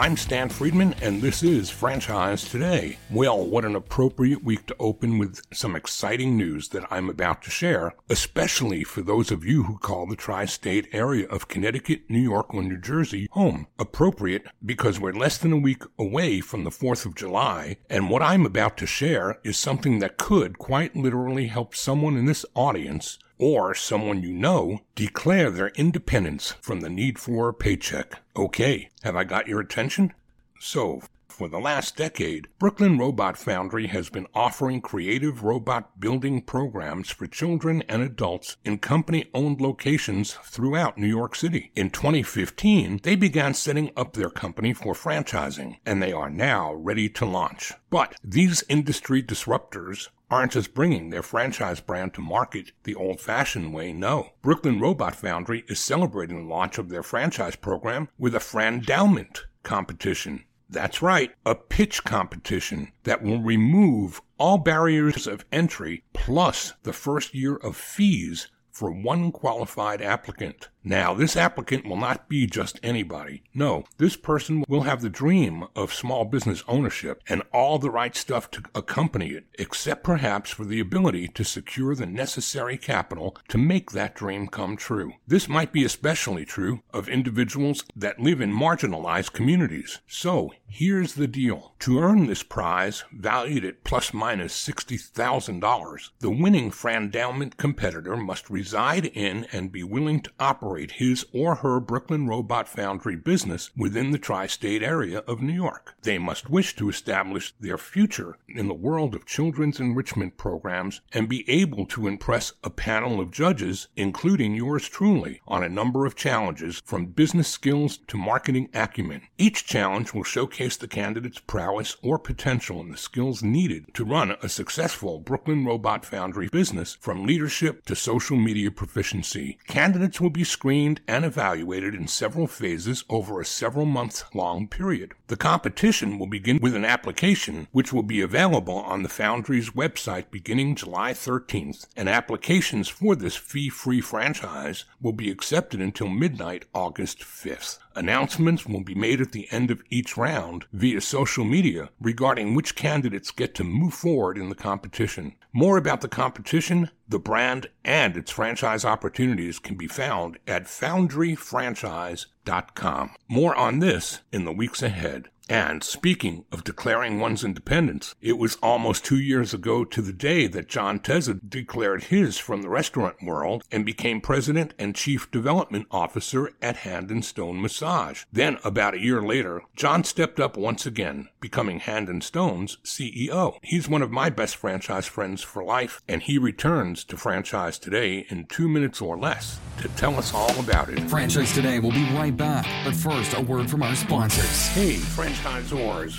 I'm Stan Friedman, and this is Franchise Today. Well, what an appropriate week to open with some exciting news that I'm about to share, especially for those of you who call the tri-state area of Connecticut, New York, and New Jersey home. Appropriate because we're less than a week away from the 4th of July, and what I'm about to share is something that could quite literally help someone in this audience or someone you know declare their independence from the need for a paycheck. Okay, have I got your attention? So, for the last decade, Brooklyn Robot Foundry has been offering creative robot building programs for children and adults in company-owned locations throughout New York City. In 2015, they began setting up their company for franchising, and they are now ready to launch. But these industry disruptors aren't just bringing their franchise brand to market the old-fashioned way, no. Brooklyn Robot Foundry is celebrating the launch of their franchise program with a Frandowment competition. That's right, a pitch competition that will remove all barriers of entry plus the first year of fees for one qualified applicant. Now, this applicant will not be just anybody. No, this person will have the dream of small business ownership and all the right stuff to accompany it, except perhaps for the ability to secure the necessary capital to make that dream come true. This might be especially true of individuals that live in marginalized communities. So, here's the deal. To earn this prize, valued at plus minus $60,000, the winning Frandowment competitor must reside in and be willing to operate his or her Brooklyn Robot Foundry business within the tri-state area of New York. They must wish to establish their future in the world of children's enrichment programs and be able to impress a panel of judges, including yours truly, on a number of challenges from business skills to marketing acumen. Each challenge will showcase the candidate's prowess or potential and the skills needed to run a successful Brooklyn Robot Foundry business from leadership to social media proficiency. Candidates will be screened and evaluated in several phases over a several-month-long period. The competition will begin with an application, which will be available on the Foundry's website beginning July 13th, and applications for this fee-free franchise will be accepted until midnight August 5th. Announcements will be made at the end of each round via social media regarding which candidates get to move forward in the competition. More about the competition, the brand, and its franchise opportunities can be found at foundryfranchise.com. More on this in the weeks ahead. And speaking of declaring one's independence, it was almost 2 years ago to the day that John Teza declared his from the restaurant world and became president and chief development officer at Hand & Stone Massage. Then, about a year later, John stepped up once again, becoming Hand & Stone's CEO. He's one of my best franchise friends for life, and he returns to Franchise Today in 2 minutes or less to tell us all about it. Franchise Today will be right back, but first, a word from our sponsors. Hey, franchisors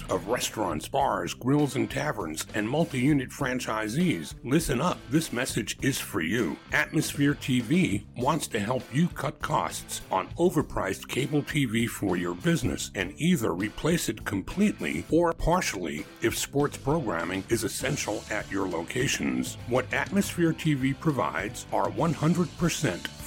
of restaurants, bars, grills, and taverns, and multi-unit franchisees, listen up. This message is for you. Atmosphere TV wants to help you cut costs on overpriced cable TV for your business and either replace it completely or partially if sports programming is essential at your locations. What Atmosphere TV provides are 100%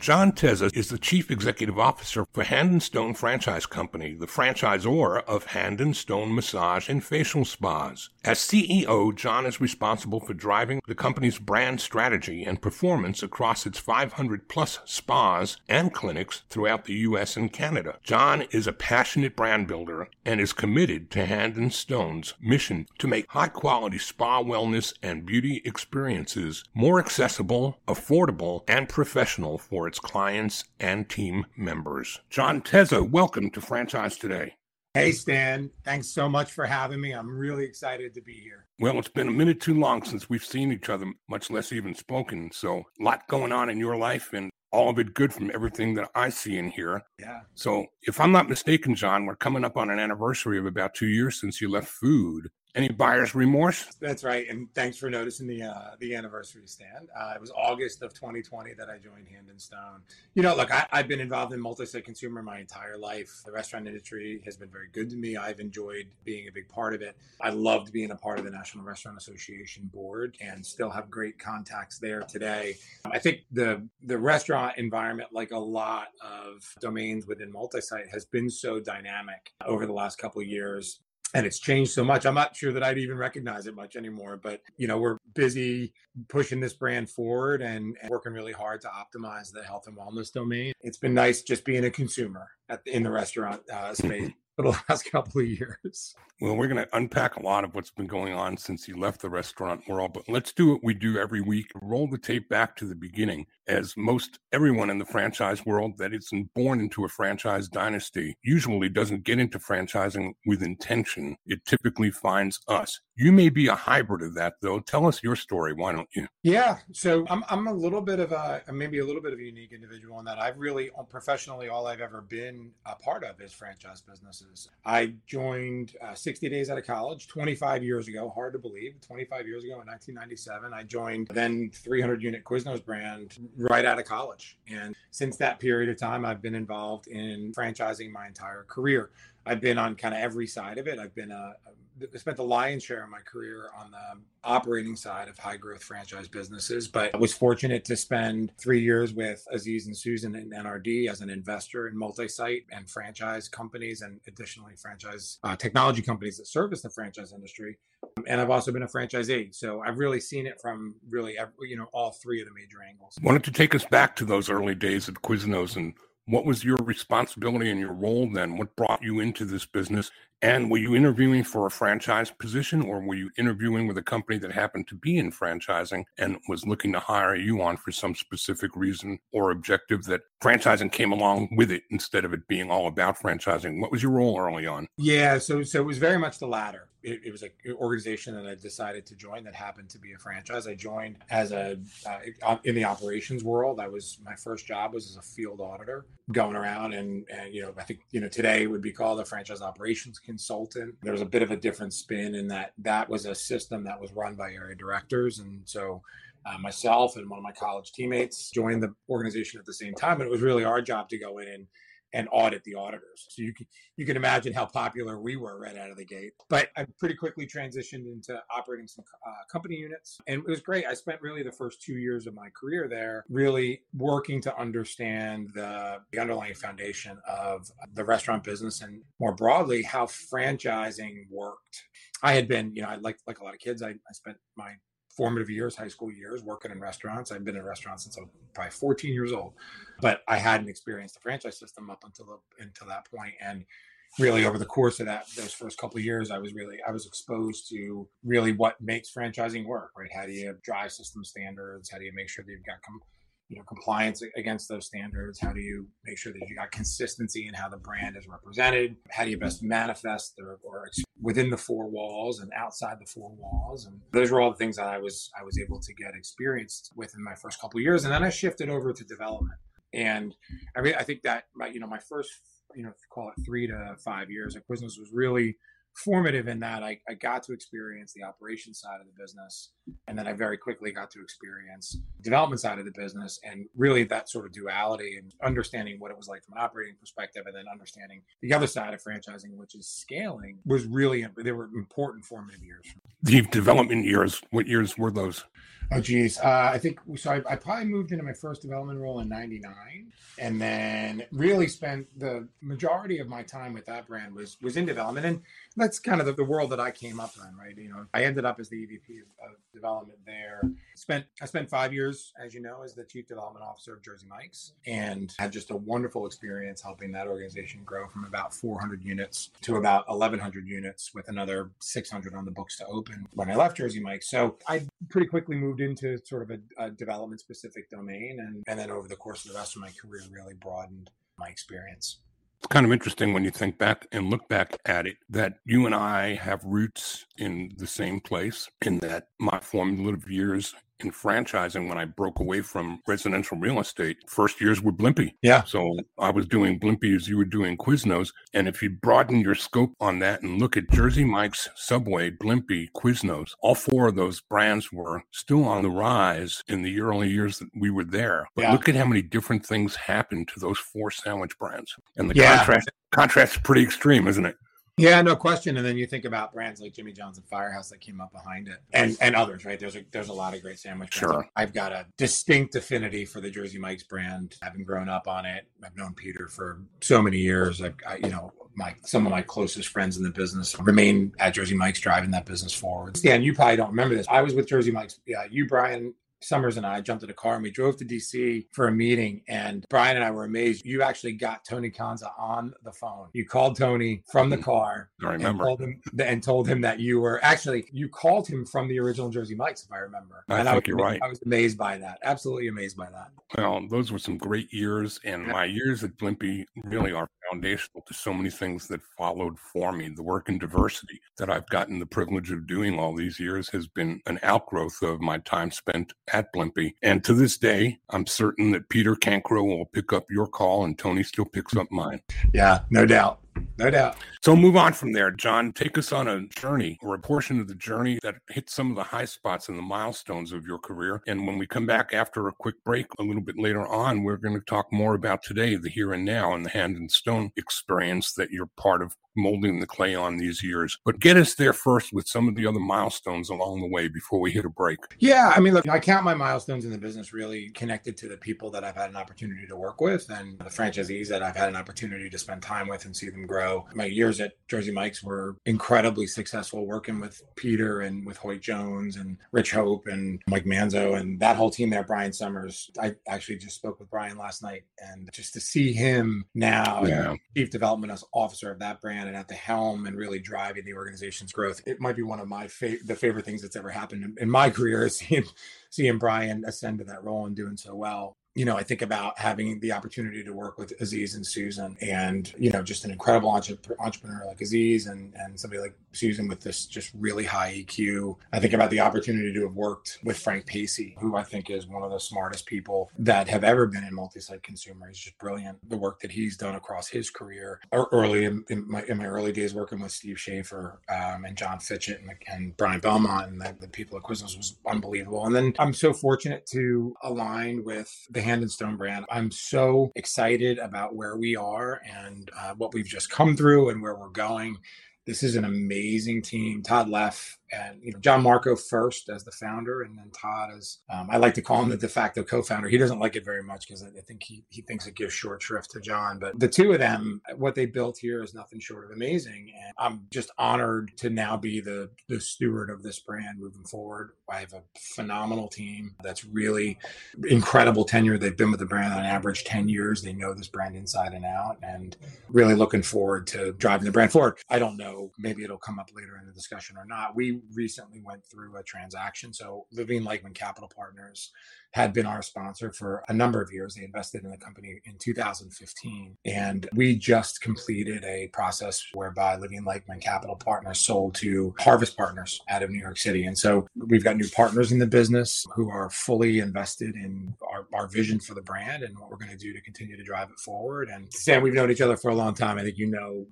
John Teza is the Chief Executive Officer for Hand & Stone Franchise Company, the franchisor of Hand & Stone Massage and Facial Spas. As CEO, John is responsible for driving the company's brand strategy and performance across its 500-plus spas and clinics throughout the U.S. and Canada. John is a passionate brand builder and is committed to Hand & Stone's mission to make high-quality spa wellness and beauty experiences more accessible, affordable, and professional for its clients and team members. John Teza, welcome to Franchise Today. Hey, Stan. Thanks so much for having me. I'm really excited to be here. Well, it's been a minute too long since we've seen each other, much less even spoken. So a lot going on in your life, and all of it good from everything that I see in here. Yeah. So if I'm not mistaken, John, we're coming up on an anniversary of about 2 years since you left food. Any buyer's remorse? That's right. And thanks for noticing the anniversary, Stan. It was August of 2020 that I joined Hand & Stone. You know, look, I've been involved in multi-state consumer my entire life. The restaurant industry has been very good to me. I've enjoyed being a big part of it. I loved being a part of the National Restaurant Association board and still have great contacts there today. I think the restaurant environment, like a lot of domains within multi-site, has been so dynamic over the last couple of years. And it's changed so much. I'm not sure that I'd even recognize it much anymore. But, you know, we're busy pushing this brand forward and working really hard to optimize the health and wellness domain. It's been nice just being a consumer in the restaurant space for the last couple of years. Well, we're going to unpack a lot of what's been going on since you left the restaurant world. But let's do what we do every week. Roll the tape back to the beginning. As most everyone in the franchise world that isn't born into a franchise dynasty usually doesn't get into franchising with intention. It typically finds us. You may be a hybrid of that, though. Tell us your story. Why don't you? Yeah. So I'm a little bit of a unique individual in that I've really, professionally, all I've ever been a part of is franchise businesses. I joined 60 days out of college 25 years ago. Hard to believe. 25 years ago in 1997, I joined then 300-unit Quiznos brand right out of college. And since that period of time, I've been involved in franchising my entire career. I've been on kind of every side of it. I've been spent the lion's share of my career on the operating side of high growth franchise businesses, but I was fortunate to spend 3 years with Aziz and Susan and NRD as an investor in multi-site and franchise companies, and additionally franchise technology companies that service the franchise industry. And I've also been a franchisee. So I've really seen it from all three of the major angles. Why don't you take us back to those early days at Quiznos, and what was your responsibility and your role then? What brought you into this business? And were you interviewing for a franchise position, or were you interviewing with a company that happened to be in franchising and was looking to hire you on for some specific reason or objective that franchising came along with it instead of it being all about franchising? What was your role early on? Yeah, so it was very much the latter. It was an organization that I decided to join that happened to be a franchise. I joined as in the operations world. My first job was as a field auditor, going around and I think, today it would be called a franchise operations consultant. There was a bit of a different spin in that was a system that was run by area directors. And so myself and one of my college teammates joined the organization at the same time. And it was really our job to go in and and audit the auditors. So you can imagine how popular we were right out of the gate. But I pretty quickly transitioned into operating some company units. And it was great. I spent really the first 2 years of my career there really working to understand the underlying foundation of the restaurant business and more broadly how franchising worked. I had been, like a lot of kids, I spent my formative years, high school years, working in restaurants. I've been in restaurants since I was probably 14 years old, but I hadn't experienced the franchise system up until that point. And really, over the course of those first couple of years, I was exposed to really what makes franchising work. Right? How do you drive system standards? How do you make sure that you've got compliance against those standards? How do you make sure that you got consistency in how the brand is represented? How do you best manifest or within the four walls and outside the four walls? And those were all the things that I was able to get experienced with in my first couple of years. And then I shifted over to development. And I think that my first, call it 3 to 5 years at Quiznos was really formative in that I got to experience the operations side of the business. And then I very quickly got to experience development side of the business and really that sort of duality and understanding what it was like from an operating perspective and then understanding the other side of franchising, which is scaling, was really, they were important formative years. The development years, what years were those? Oh, geez. I probably moved into my first development role in 99 and then really spent the majority of my time with that brand was in development. And that's kind of the world that I came up in, right? I ended up as the EVP of development there. I spent 5 years, as you know, as the chief development officer of Jersey Mike's and had just a wonderful experience helping that organization grow from about 400 units to about 1,100 units with another 600 on the books to open when I left Jersey Mike's. So I pretty quickly moved into sort of a development specific domain. And then over the course of the rest of my career, really broadened my experience. It's kind of interesting when you think back and look back at it that you and I have roots in the same place in that my formative years in franchising when I broke away from residential real estate, first years were Blimpie. Yeah. So I was doing Blimpie as you were doing Quiznos. And if you broaden your scope on that and look at Jersey Mike's, Subway, Blimpie, Quiznos, all four of those brands were still on the rise in the early years that we were there. But Look at how many different things happened to those four sandwich brands. And the contrast is pretty extreme, isn't it? Yeah, no question. And then you think about brands like Jimmy John's and Firehouse that came up behind it and others, right? There's a lot of great sandwich brands. Sure. I've got a distinct affinity for the Jersey Mike's brand, having grown up on it. I've known Peter for so many years. Some of my closest friends in the business remain at Jersey Mike's driving that business forward. Stan, you probably don't remember this. I was with Jersey Mike's. Yeah, you, Brian Summers, and I jumped in a car and we drove to DC for a meeting. And Brian and I were amazed. You actually got Tony Conza on the phone. You called Tony from the car. I remember. And told him that you called him from the original Jersey Mike's, if I remember. I think you're right. I was amazed by that. Absolutely amazed by that. Well, those were some great years. And my years at Blimpie really are foundational to so many things that followed for me. The work in diversity that I've gotten the privilege of doing all these years has been an outgrowth of my time spent at Blimpie. And to this day, I'm certain that Peter Cancro will pick up your call and Tony still picks up mine. Yeah, no doubt. No doubt. So move on from there, John. Take us on a journey or a portion of the journey that hit some of the high spots and the milestones of your career. And when we come back after a quick break, a little bit later on, we're going to talk more about today, the here and now, and the hand and stone experience that you're part of molding the clay on these years. But get us there first with some of the other milestones along the way before we hit a break. Yeah. I mean, look, I count my milestones in the business really connected to the people that I've had an opportunity to work with and the franchisees that I've had an opportunity to spend time with and see them grow. My years at Jersey Mike's were incredibly successful working with Peter and with Hoyt Jones and Rich Hope and Mike Manzo and that whole team there, Brian Summers. I actually just spoke with Brian last night and just to see him now, Chief Development Officer of that brand and at the helm and really driving the organization's growth. It might be one of my favorite things that's ever happened in my career is seeing Brian ascend to that role and doing so well. I think about having the opportunity to work with Aziz and Susan and, just an incredible entrepreneur like Aziz and somebody like Susan with this just really high EQ. I think about the opportunity to have worked with Frank Pacey, who I think is one of the smartest people that have ever been in multi-site consumer. He's just brilliant. The work that he's done across his career early in my early days working with Steve Schaefer and John Fitchett and Brian Belmont and the people at Quiznos was unbelievable. And then I'm so fortunate to align with the Hand & Stone brand. I'm so excited about where we are and what we've just come through and where we're going. This is an amazing team. Todd Leff and John Marco first as the founder, and then Todd as, I like to call him the de facto co-founder. He doesn't like it very much because I think he thinks it gives short shrift to John. But the two of them, what they built here is nothing short of amazing. And I'm just honored to now be the steward of this brand moving forward. I have a phenomenal team that's really incredible tenure. They've been with the brand on average 10 years. They know this brand inside and out and really looking forward to driving the brand forward. I don't know, maybe it'll come up later in the discussion or not. We recently went through a transaction. So Lightman Capital Partners had been our sponsor for a number of years. They invested in the company in 2015. And we just completed a process whereby Lightman Capital Partners sold to Harvest Partners out of New York City. And so we've got new partners in the business who are fully invested in our vision for the brand and what we're going to do to continue to drive it forward. And Stan, we've known each other for a long time. I think,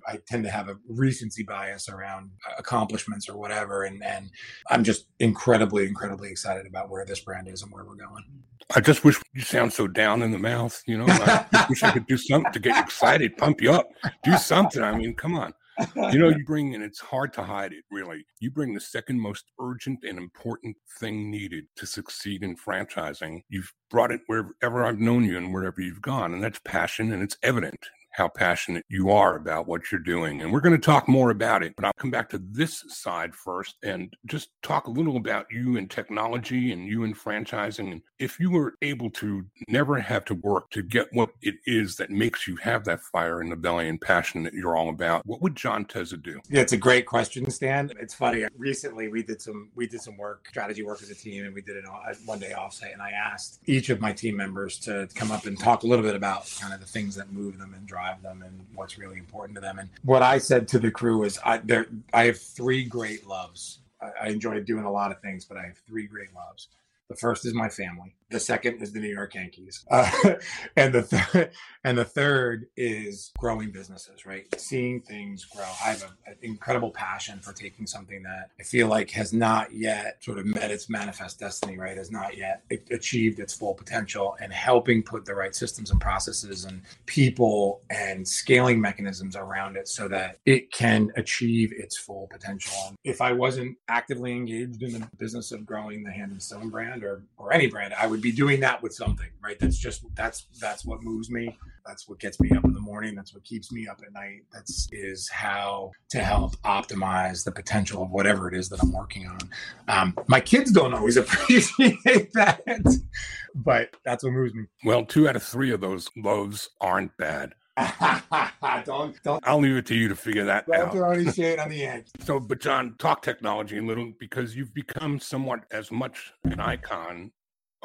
I tend to have a recency bias around accomplishments or whatever. And I'm just incredibly, incredibly excited about where this brand is and where we're going. I just wish you sound so down in the mouth, I wish I could do something to get you excited, pump you up, do something. I mean, come on. You bring, and it's hard to hide it, really. You bring the second most urgent and important thing needed to succeed in franchising. You've brought it wherever I've known you and wherever you've gone, and that's passion, and it's evident how passionate you are about what you're doing. And we're going to talk more about it, but I'll come back to this side first and just talk a little about you and technology and you and franchising. And if you were able to never have to work to get what it is that makes you have that fire in the belly and passion that you're all about, what would John Teza do? Yeah, it's a great question, Stan. It's funny. Recently, we did some work, strategy work as a team, and we did it one day offsite. And I asked each of my team members to come up and talk a little bit about kind of the things that move them and drive them and what's really important to them. And what I said to the crew is I have three great loves. I enjoy doing a lot of things, but I have three great loves. The first is my family. The second is the New York Yankees. And the third is growing businesses, right? Seeing things grow. I have an incredible passion for taking something that I feel like has not yet sort of met its manifest destiny, right? Has not yet achieved its full potential, and helping put the right systems and processes and people and scaling mechanisms around it so that it can achieve its full potential. And if I wasn't actively engaged in the business of growing the Hand & Stone brand or any brand, I would be doing that with something, right? That's what moves me. That's what gets me up in the morning. That's what keeps me up at night. That is how to help optimize the potential of whatever it is that I'm working on. My kids don't always appreciate that, but that's what moves me. Well, 2 out of 3 of those loaves aren't bad. Don't. I'll leave it to you to figure that out. Don't throw any shade on the edge. So, but John, talk technology a little, because you've become somewhat as much an icon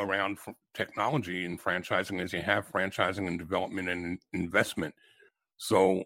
around technology and franchising as you have franchising and development and investment. So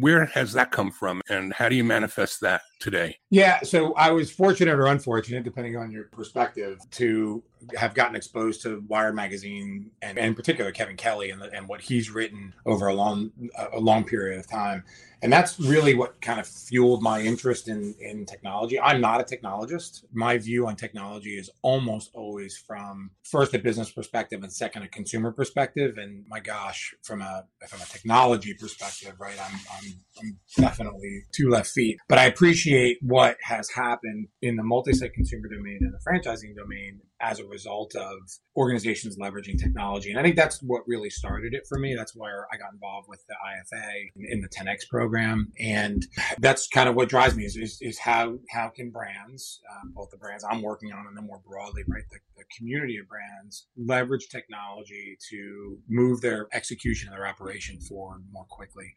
where has that come from and how do you manifest that today? Yeah, so I was fortunate or unfortunate, depending on your perspective, to have gotten exposed to Wired magazine and in particular Kevin Kelly and what he's written over a long period of time. And that's really what kind of fueled my interest in technology. I'm not a technologist. My view on technology is almost always from first a business perspective and second a consumer perspective. And my gosh, from a technology perspective, right, I'm definitely 2 left feet. But I appreciate what has happened in the multi-site consumer domain and the franchising domain as a result of organizations leveraging technology. And I think that's what really started it for me. That's where I got involved with the IFA in the 10X program. And that's kind of what drives me is how can brands, both the brands I'm working on and then more broadly, right, the community of brands, leverage technology to move their execution and their operation forward more quickly.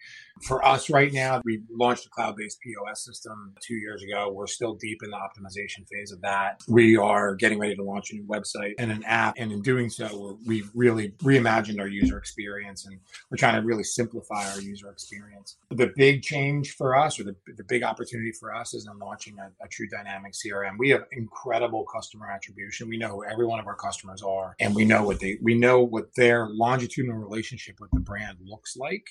For us right now, we launched a cloud-based POS system 2 years ago. We're still deep in the optimization phase of that. We are getting ready to launch a new website and an app. And in doing so, we've really reimagined our user experience, and we're trying to really simplify our user experience. The big change for us, or the big opportunity for us, is in launching a true dynamic CRM. We have incredible customer attribution. We know who every one of our customers are, and we know what their longitudinal relationship with the brand looks like,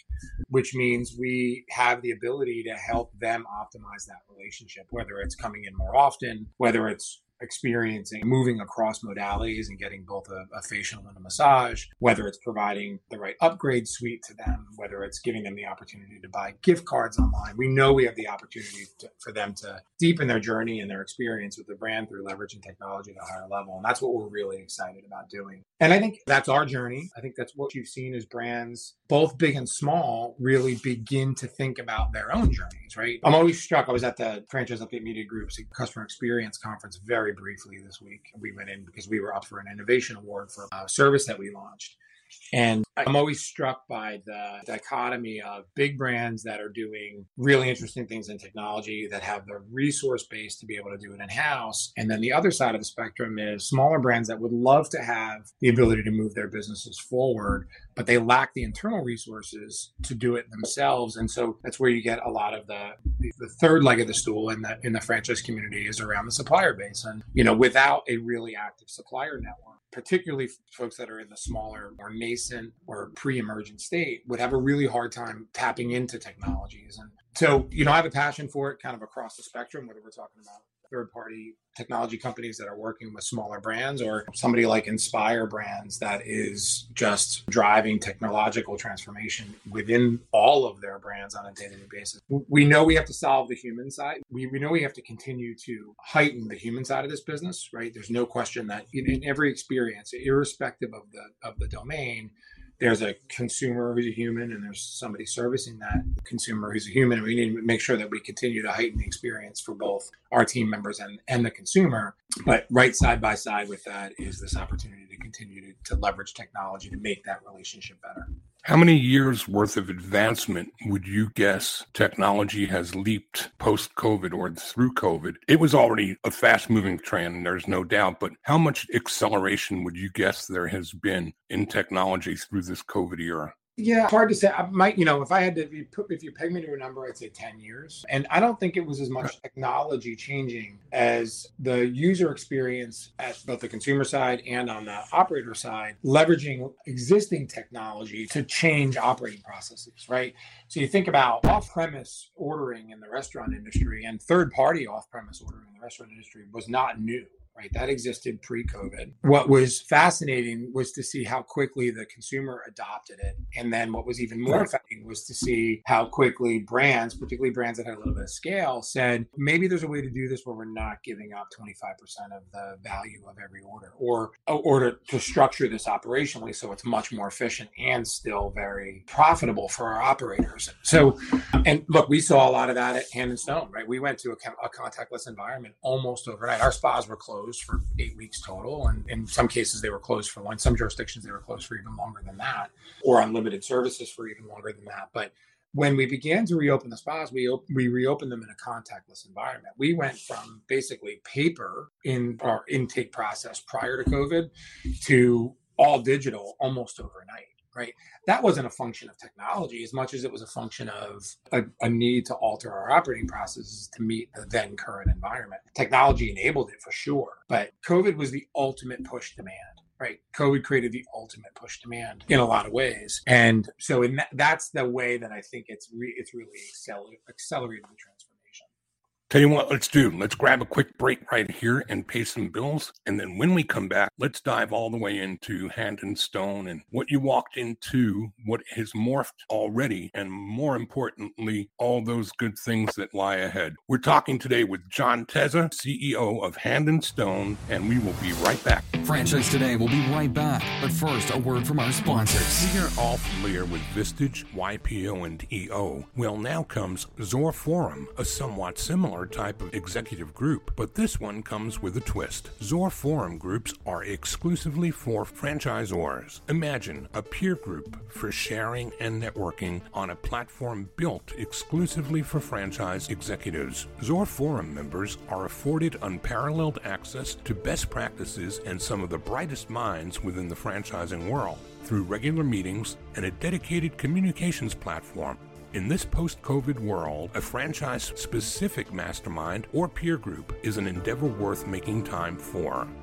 which means we have the ability to help them optimize that relationship, whether it's coming in more often, whether it's experiencing, moving across modalities and getting both a facial and a massage, whether it's providing the right upgrade suite to them, whether it's giving them the opportunity to buy gift cards online. We know we have the opportunity for them to deepen their journey and their experience with the brand through leveraging technology at a higher level. And that's what we're really excited about doing. And I think that's our journey. I think that's what you've seen as brands, both big and small, really begin to think about their own journeys, right? I'm always struck. I was at the Franchise Update Media Group's Customer Experience Conference very briefly this week. We went in because we were up for an innovation award for a service that we launched. And I'm always struck by the dichotomy of big brands that are doing really interesting things in technology that have the resource base to be able to do it in-house. And then the other side of the spectrum is smaller brands that would love to have the ability to move their businesses forward, but they lack the internal resources to do it themselves. And so that's where you get a lot of the third leg of the stool in the franchise community is around the supplier base. And, you know, without a really active supplier network, particularly folks that are in the smaller or nascent or pre-emergent state, would have a really hard time tapping into technologies. And so, you know, I have a passion for it kind of across the spectrum, whether we're talking about third-party technology companies that are working with smaller brands or somebody like Inspire Brands that is just driving technological transformation within all of their brands on a day-to-day basis. We know we have to solve the human side. We know we have to continue to heighten the human side of this business, right? There's no question that in every experience, irrespective of the domain, there's a consumer who's a human and there's somebody servicing that consumer who's a human. And we need to make sure that we continue to heighten the experience for both our team members and the consumer. But right side by side with that is this opportunity to continue to leverage technology to make that relationship better. How many years worth of advancement would you guess technology has leaped post-COVID or through COVID? It was already a fast-moving trend, there's no doubt, but how much acceleration would you guess there has been in technology through this COVID era? Yeah, hard to say. I might, you know, if you peg me to a number, I'd say 10 years. And I don't think it was as much technology changing as the user experience at both the consumer side and on the operator side, leveraging existing technology to change operating processes, right? So you think about off-premise ordering in the restaurant industry, and third-party off-premise ordering in the restaurant industry was not new. Right? That existed pre-COVID. What was fascinating was to see how quickly the consumer adopted it. And then what was even more fascinating was to see how quickly brands, particularly brands that had a little bit of scale, said, maybe there's a way to do this where we're not giving up 25% of the value of every order or to structure this operationally so it's much more efficient and still very profitable for our operators. So, and look, we saw a lot of that at Hand & Stone, right? We went to a contactless environment almost overnight. Our spas were closed for 8 weeks total. And in some cases, they were closed for some jurisdictions, they were closed for even longer than that, or unlimited services for even longer than that. But when we began to reopen the spas, we reopened them in a contactless environment. We went from basically paper in our intake process prior to COVID to all digital almost overnight. Right? That wasn't a function of technology as much as it was a function of a need to alter our operating processes to meet the then current environment. Technology enabled it for sure, but COVID was the ultimate push demand, right? COVID created the ultimate push demand in a lot of ways. And so that's the way that I think it's really accelerated the transformation. Tell you what, let's grab a quick break right here and pay some bills. And then when we come back, let's dive all the way into Hand and Stone and what you walked into, what has morphed already, and more importantly, all those good things that lie ahead. We're talking today with John Teza, CEO of Hand and Stone, and we will be right back. Franchise Today will be right back. But first, a word from our sponsors. We are all familiar with Vistage, YPO, and EO. Well, now comes Zor Forum, a somewhat similar type of executive group, but this one comes with a twist. XOR Forum groups are exclusively for franchisors. Imagine a peer group for sharing and networking on a platform built exclusively for franchise executives. XOR Forum members are afforded unparalleled access to best practices and some of the brightest minds within the franchising world through regular meetings and a dedicated communications platform. In this post-COVID world, a franchise-specific mastermind or peer group is an endeavor worth making time for.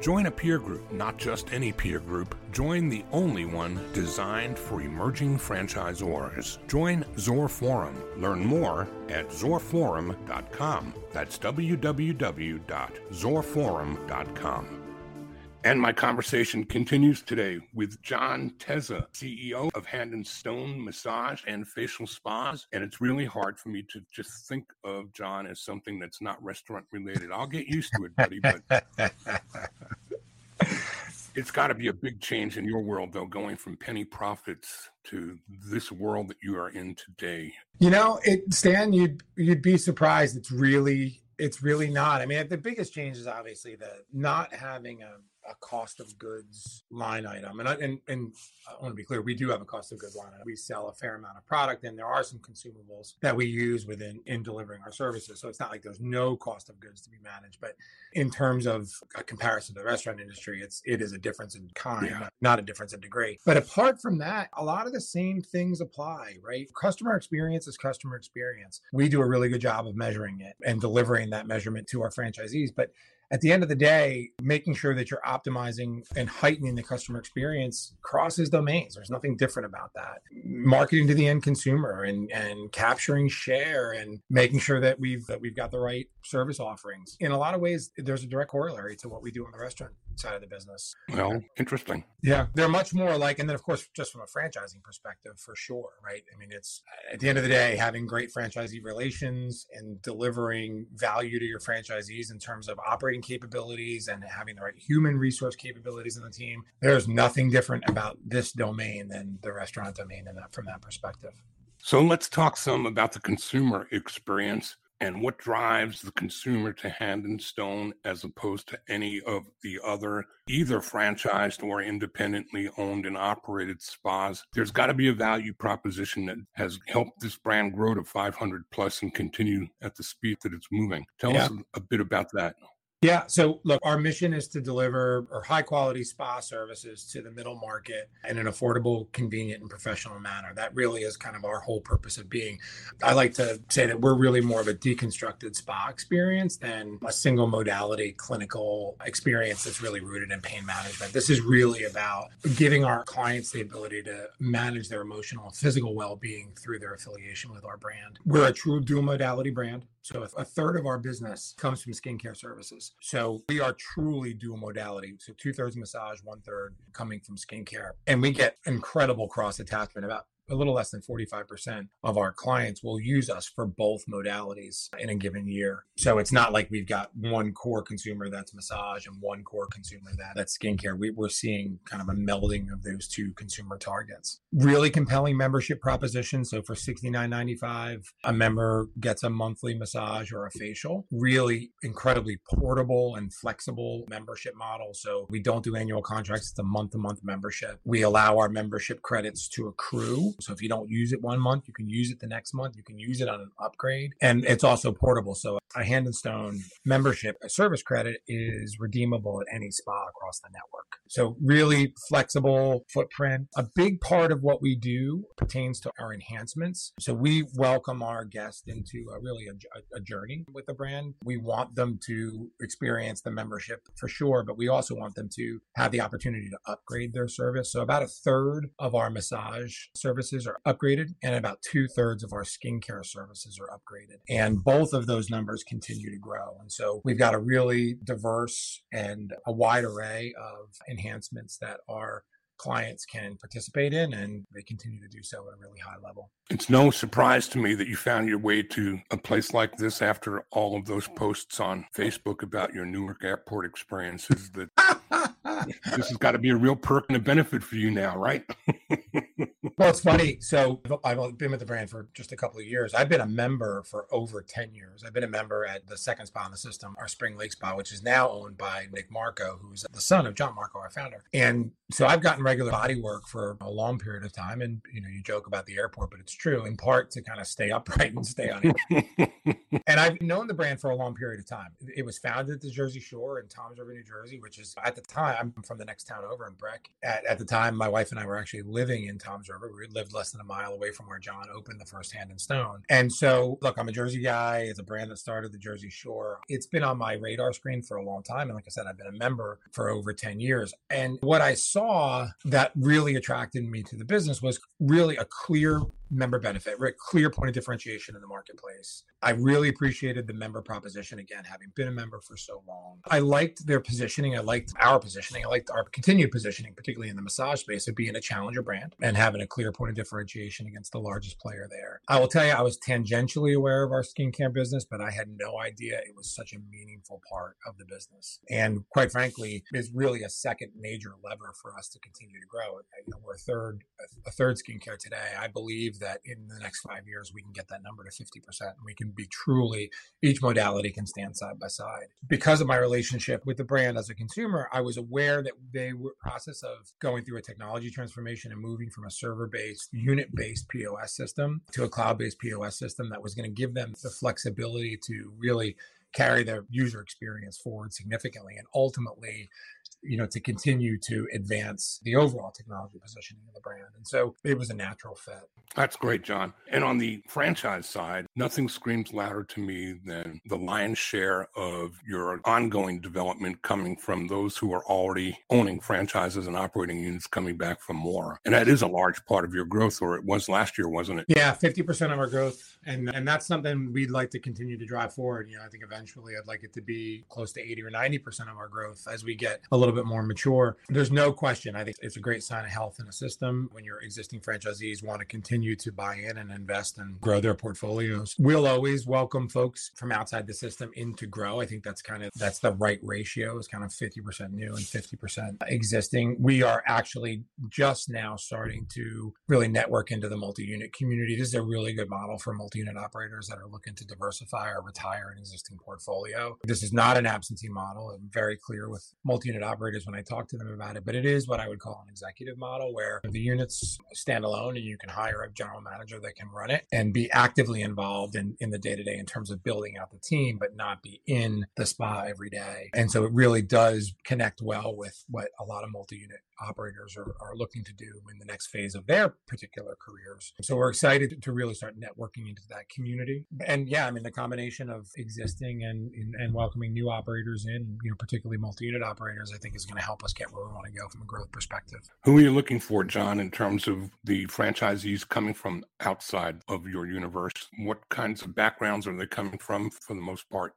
Join a peer group, not just any peer group. Join the only one designed for emerging franchisors. Join Zor Forum. Learn more at zorforum.com. That's www.zorforum.com. And my conversation continues today with John Teza, CEO of Hand & Stone Massage and Facial Spas. And it's really hard for me to just think of John as something that's not restaurant related. I'll get used to it, buddy, but it's got to be a big change in your world, though, going from penny profits to this world that you are in today. You know, Stan, you'd be surprised. It's really not. I mean, the biggest change is obviously the not having a cost of goods line item. And I want to be clear, we do have a cost of goods line item. We sell a fair amount of product, and there are some consumables that we use in delivering our services. So it's not like there's no cost of goods to be managed. But in terms of a comparison to the restaurant industry, it is a difference in kind, yeah, not a difference in degree. But apart from that, a lot of the same things apply, right? Customer experience is customer experience. We do a really good job of measuring it and delivering that measurement to our franchisees. But at the end of the day, making sure that you're optimizing and heightening the customer experience crosses domains. There's nothing different about that. Marketing to the end consumer and capturing share and making sure that we've got the right service offerings. In a lot of ways, there's a direct corollary to what we do on the restaurant side of the business. Well, interesting. Yeah, they're much more alike. And then, of course, just from a franchising perspective, for sure, right? I mean, it's at the end of the day, having great franchisee relations and delivering value to your franchisees in terms of operating capabilities and having the right human resource capabilities in the team. There's nothing different about this domain than the restaurant domain from that perspective. So let's talk some about the consumer experience and what drives the consumer to Hand & Stone as opposed to any of the other, either franchised or independently owned and operated spas. There's got to be a value proposition that has helped this brand grow to 500 plus and continue at the speed that it's moving. Tell us a bit about that. Yeah. So look, our mission is to deliver high quality spa services to the middle market in an affordable, convenient, and professional manner. That really is kind of our whole purpose of being. I like to say that we're really more of a deconstructed spa experience than a single modality clinical experience that's really rooted in pain management. This is really about giving our clients the ability to manage their emotional and physical well-being through their affiliation with our brand. We're a true dual modality brand. So a third of our business comes from skincare services. So we are truly dual modality. So 2/3 massage, 1/3 coming from skincare. And we get incredible cross attachment. About a little less than 45% of our clients will use us for both modalities in a given year. So it's not like we've got one core consumer that's massage and one core consumer that's skincare. We're seeing kind of a melding of those two consumer targets. Really compelling membership proposition. So for $69.95, a member gets a monthly massage or a facial. Really incredibly portable and flexible membership model. So we don't do annual contracts. It's a month-to-month membership. We allow our membership credits to accrue. So if you don't use it one month, you can use it the next month. You can use it on an upgrade. And it's also portable. So a Hand & Stone membership, a service credit, is redeemable at any spa across the network. So really flexible footprint. A big part of what we do pertains to our enhancements. So we welcome our guests into a journey with the brand. We want them to experience the membership for sure, but we also want them to have the opportunity to upgrade their service. So about a third of our massage service are upgraded, and about 2/3 of our skincare services are upgraded. And both of those numbers continue to grow. And so we've got a really diverse and a wide array of enhancements that our clients can participate in, and they continue to do so at a really high level. It's no surprise to me that you found your way to a place like this after all of those posts on Facebook about your Newark airport experiences. That this has got to be a real perk and a benefit for you now, right? Well, it's funny. So I've been with the brand for just a couple of years. I've been a member for over 10 years. I've been a member at the second spa in the system, our Spring Lake Spa, which is now owned by Nick Marco, who's the son of John Marco, our founder. And so I've gotten regular body work for a long period of time. And, you know, you joke about the airport, but it's true in part to kind of stay upright and stay on it. And I've known the brand for a long period of time. It was founded at the Jersey Shore in Toms River, New Jersey, which is at the time, I'm from the next town over in Breck. At the time, my wife and I were actually living in Toms River. We lived less than a mile away from where John opened the first Hand and Stone. And so, look, I'm a Jersey guy. It's a brand that started the Jersey Shore. It's been on my radar screen for a long time. And like I said, I've been a member for over 10 years. And what I saw that really attracted me to the business was really a clear member benefit, right? Clear point of differentiation in the marketplace. I really appreciated the member proposition, again, having been a member for so long. I liked their positioning. I liked our positioning. I liked our continued positioning, particularly in the massage space, of being a challenger brand and having a clear point of differentiation against the largest player there. I will tell you, I was tangentially aware of our skincare business, but I had no idea it was such a meaningful part of the business. And quite frankly, it's really a second major lever for us to continue to grow. You know, we're a third skincare today. I believe that in the next 5 years, we can get that number to 50%. And we can be truly, each modality can stand side by side. Because of my relationship with the brand as a consumer, I was aware that they were in the process of going through a technology transformation and moving from a server-based, unit-based POS system to a cloud-based POS system that was going to give them the flexibility to really carry their user experience forward significantly and ultimately, you know, to continue to advance the overall technology positioning of the brand. And so it was a natural fit. That's great, John. And on the franchise side, nothing screams louder to me than the lion's share of your ongoing development coming from those who are already owning franchises and operating units coming back for more. And that is a large part of your growth, or it was last year, wasn't it? Yeah, 50% of our growth. And that's something we'd like to continue to drive forward. You know, I think eventually I'd like it to be close to 80 or 90% of our growth as we get a little bit more mature. There's no question. I think it's a great sign of health in a system when your existing franchisees want to continue to buy in and invest and grow their portfolios. We'll always welcome folks from outside the system in to grow. I think that's the right ratio. It's kind of 50% new and 50% existing. We are actually just now starting to really network into the multi-unit community. This is a really good model for multi-unit operators that are looking to diversify or retire an existing portfolio. This is not an absentee model. I'm very clear with multi-unit operators when I talk to them about it, but it is what I would call an executive model where the units stand alone and you can hire a general manager that can run it and be actively involved in the day-to-day in terms of building out the team, but not be in the spa every day. And so it really does connect well with what a lot of multi-unit operators are looking to do in the next phase of their particular careers. So we're excited to really start networking into that community. And yeah, I mean, the combination of existing and welcoming new operators in, you know, particularly multi-unit operators, I think is going to help us get where we want to go from a growth perspective. Who are you looking for, John, in terms of the franchisees coming from outside of your universe? What kinds of backgrounds are they coming from for the most part?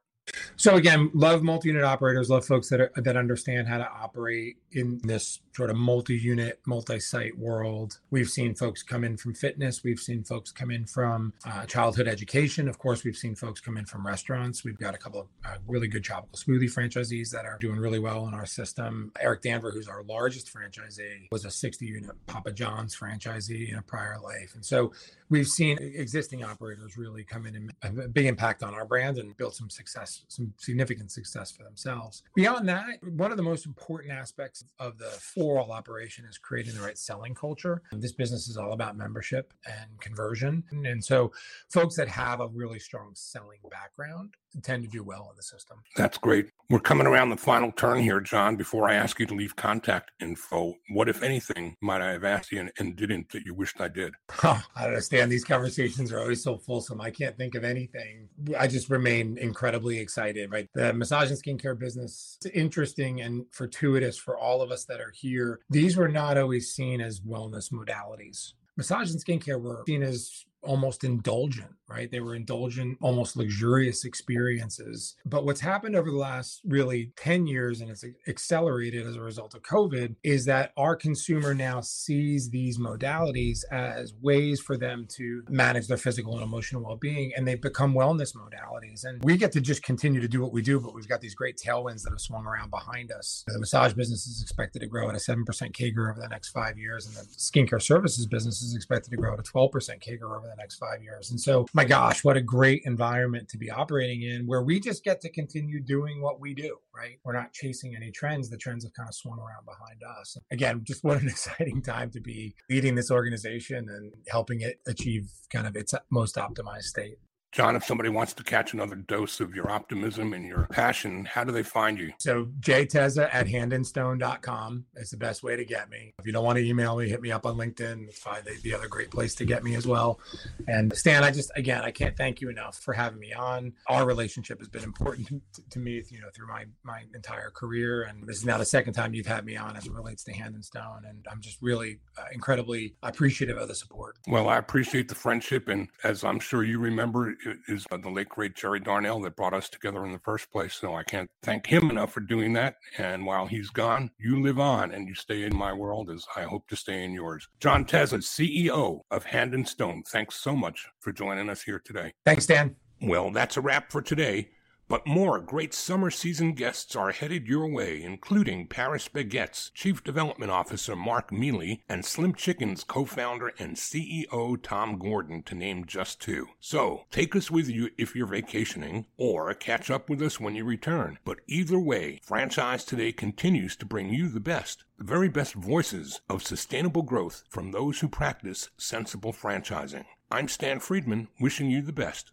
So again, love multi-unit operators, love folks that understand how to operate in this sort of multi-unit, multi-site world. We've seen folks come in from fitness. We've seen folks come in from childhood education. Of course, we've seen folks come in from restaurants. We've got a couple of really good tropical smoothie franchisees that are doing really well in our system. Eric Danver, who's our largest franchisee, was a 60-unit Papa John's franchisee in a prior life. And so we've seen existing operators really come in and have a big impact on our brand and build some success, some significant success for themselves. Beyond that, one of the most important aspects of the four-wall operation is creating the right selling culture. This business is all about membership and conversion. And so folks that have a really strong selling background tend to do well in the system. That's great. We're coming around the final turn here, John. Before I ask you to leave contact info, what, if anything, might I have asked you and didn't that you wished I did? I understand these conversations are always so fulsome. I can't think of anything. I just remain incredibly excited, right? The massage and skincare business is interesting and fortuitous for all of us that are here. These were not always seen as wellness modalities. Massage and skincare were seen as almost indulgent, right? They were indulgent, almost luxurious experiences. But what's happened over the last really 10 years, and it's accelerated as a result of COVID, is that our consumer now sees these modalities as ways for them to manage their physical and emotional well-being, and they've become wellness modalities. And we get to just continue to do what we do, but we've got these great tailwinds that have swung around behind us. The massage business is expected to grow at a 7% CAGR over the next 5 years, and the skincare services business is expected to grow at a 12% CAGR over the next 5 years. And so, my gosh, what a great environment to be operating in where we just get to continue doing what we do, right? We're not chasing any trends. The trends have kind of swung around behind us. Again, just what an exciting time to be leading this organization and helping it achieve kind of its most optimized state. John, if somebody wants to catch another dose of your optimism and your passion, how do they find you? So jteza at handandstone.com is the best way to get me. If you don't want to email me, hit me up on LinkedIn. It's fine. They'd be another great place to get me as well. And Stan, I can't thank you enough for having me on. Our relationship has been important to me, through my entire career. And this is now the second time you've had me on as it relates to Hand and Stone. And I'm just really incredibly appreciative of the support. Well, I appreciate the friendship. And as I'm sure you remember, it is the late, great Jerry Darnell that brought us together in the first place. So I can't thank him enough for doing that. And while he's gone, you live on and you stay in my world as I hope to stay in yours. John Teza, CEO of Hand and Stone, thanks so much for joining us here today. Thanks, Dan. Well, that's a wrap for today. But more great summer season guests are headed your way, including Paris Baguette's Chief Development Officer Mark Mealy and Slim Chicken's co-founder and CEO Tom Gordon, to name just two. So take us with you if you're vacationing, or catch up with us when you return. But either way, Franchise Today continues to bring you the best, the very best voices of sustainable growth from those who practice sensible franchising. I'm Stan Friedman, wishing you the best,